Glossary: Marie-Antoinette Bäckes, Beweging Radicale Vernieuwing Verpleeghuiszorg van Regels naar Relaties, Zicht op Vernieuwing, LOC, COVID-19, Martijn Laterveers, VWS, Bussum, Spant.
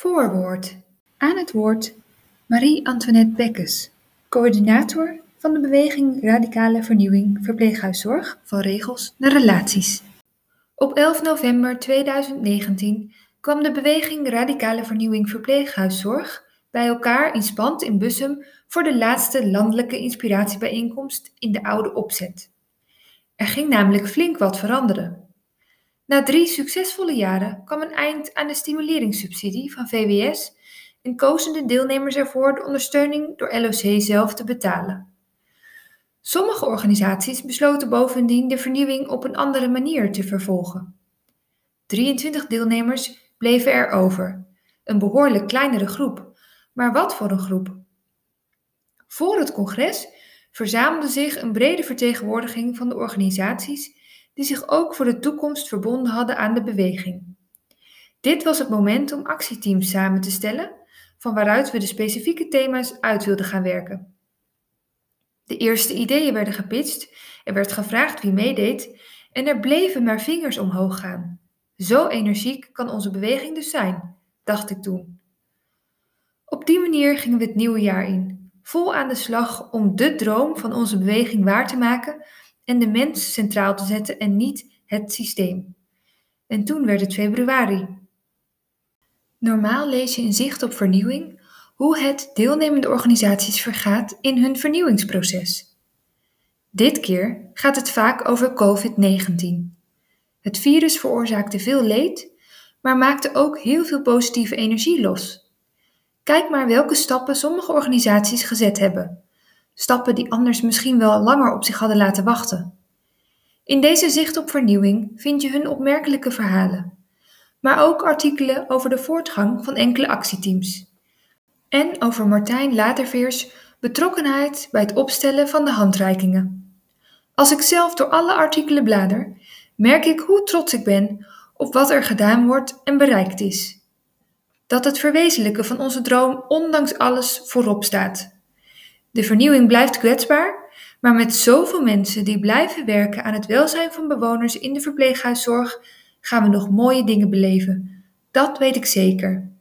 Voorwoord. Aan het woord Marie-Antoinette Bäckes, coördinator van de Beweging Radicale Vernieuwing Verpleeghuiszorg van Regels naar Relaties. Op 11 november 2019 kwam de Beweging Radicale Vernieuwing Verpleeghuiszorg bij elkaar in Spant in Bussum voor de laatste landelijke inspiratiebijeenkomst in de oude opzet. Er ging namelijk flink wat veranderen. Na 3 succesvolle jaren kwam een eind aan de stimuleringssubsidie van VWS en kozen de deelnemers ervoor de ondersteuning door LOC zelf te betalen. Sommige organisaties besloten bovendien de vernieuwing op een andere manier te vervolgen. 23 deelnemers bleven er over, een behoorlijk kleinere groep, maar wat voor een groep! Voor het congres verzamelde zich een brede vertegenwoordiging van de organisaties die zich ook voor de toekomst verbonden hadden aan de beweging. Dit was het moment om actieteams samen te stellen, van waaruit we de specifieke thema's uit wilden gaan werken. De eerste ideeën werden gepitcht, er werd gevraagd wie meedeed en er bleven maar vingers omhoog gaan. Zo energiek kan onze beweging dus zijn, dacht ik toen. Op die manier gingen we het nieuwe jaar in, vol aan de slag om de droom van onze beweging waar te maken en de mens centraal te zetten en niet het systeem. En toen werd het februari. Normaal lees je in Zicht op Vernieuwing hoe het deelnemende organisaties vergaat in hun vernieuwingsproces. Dit keer gaat het vaak over COVID-19. Het virus veroorzaakte veel leed, maar maakte ook heel veel positieve energie los. Kijk maar welke stappen sommige organisaties gezet hebben. Stappen die anders misschien wel langer op zich hadden laten wachten. In deze Zicht op Vernieuwing vind je hun opmerkelijke verhalen, maar ook artikelen over de voortgang van enkele actieteams. En over Martijn Laterveers' betrokkenheid bij het opstellen van de handreikingen. Als ik zelf door alle artikelen blader, merk ik hoe trots ik ben op wat er gedaan wordt en bereikt is. Dat het verwezenlijken van onze droom ondanks alles voorop staat. De vernieuwing blijft kwetsbaar, maar met zoveel mensen die blijven werken aan het welzijn van bewoners in de verpleeghuiszorg gaan we nog mooie dingen beleven. Dat weet ik zeker.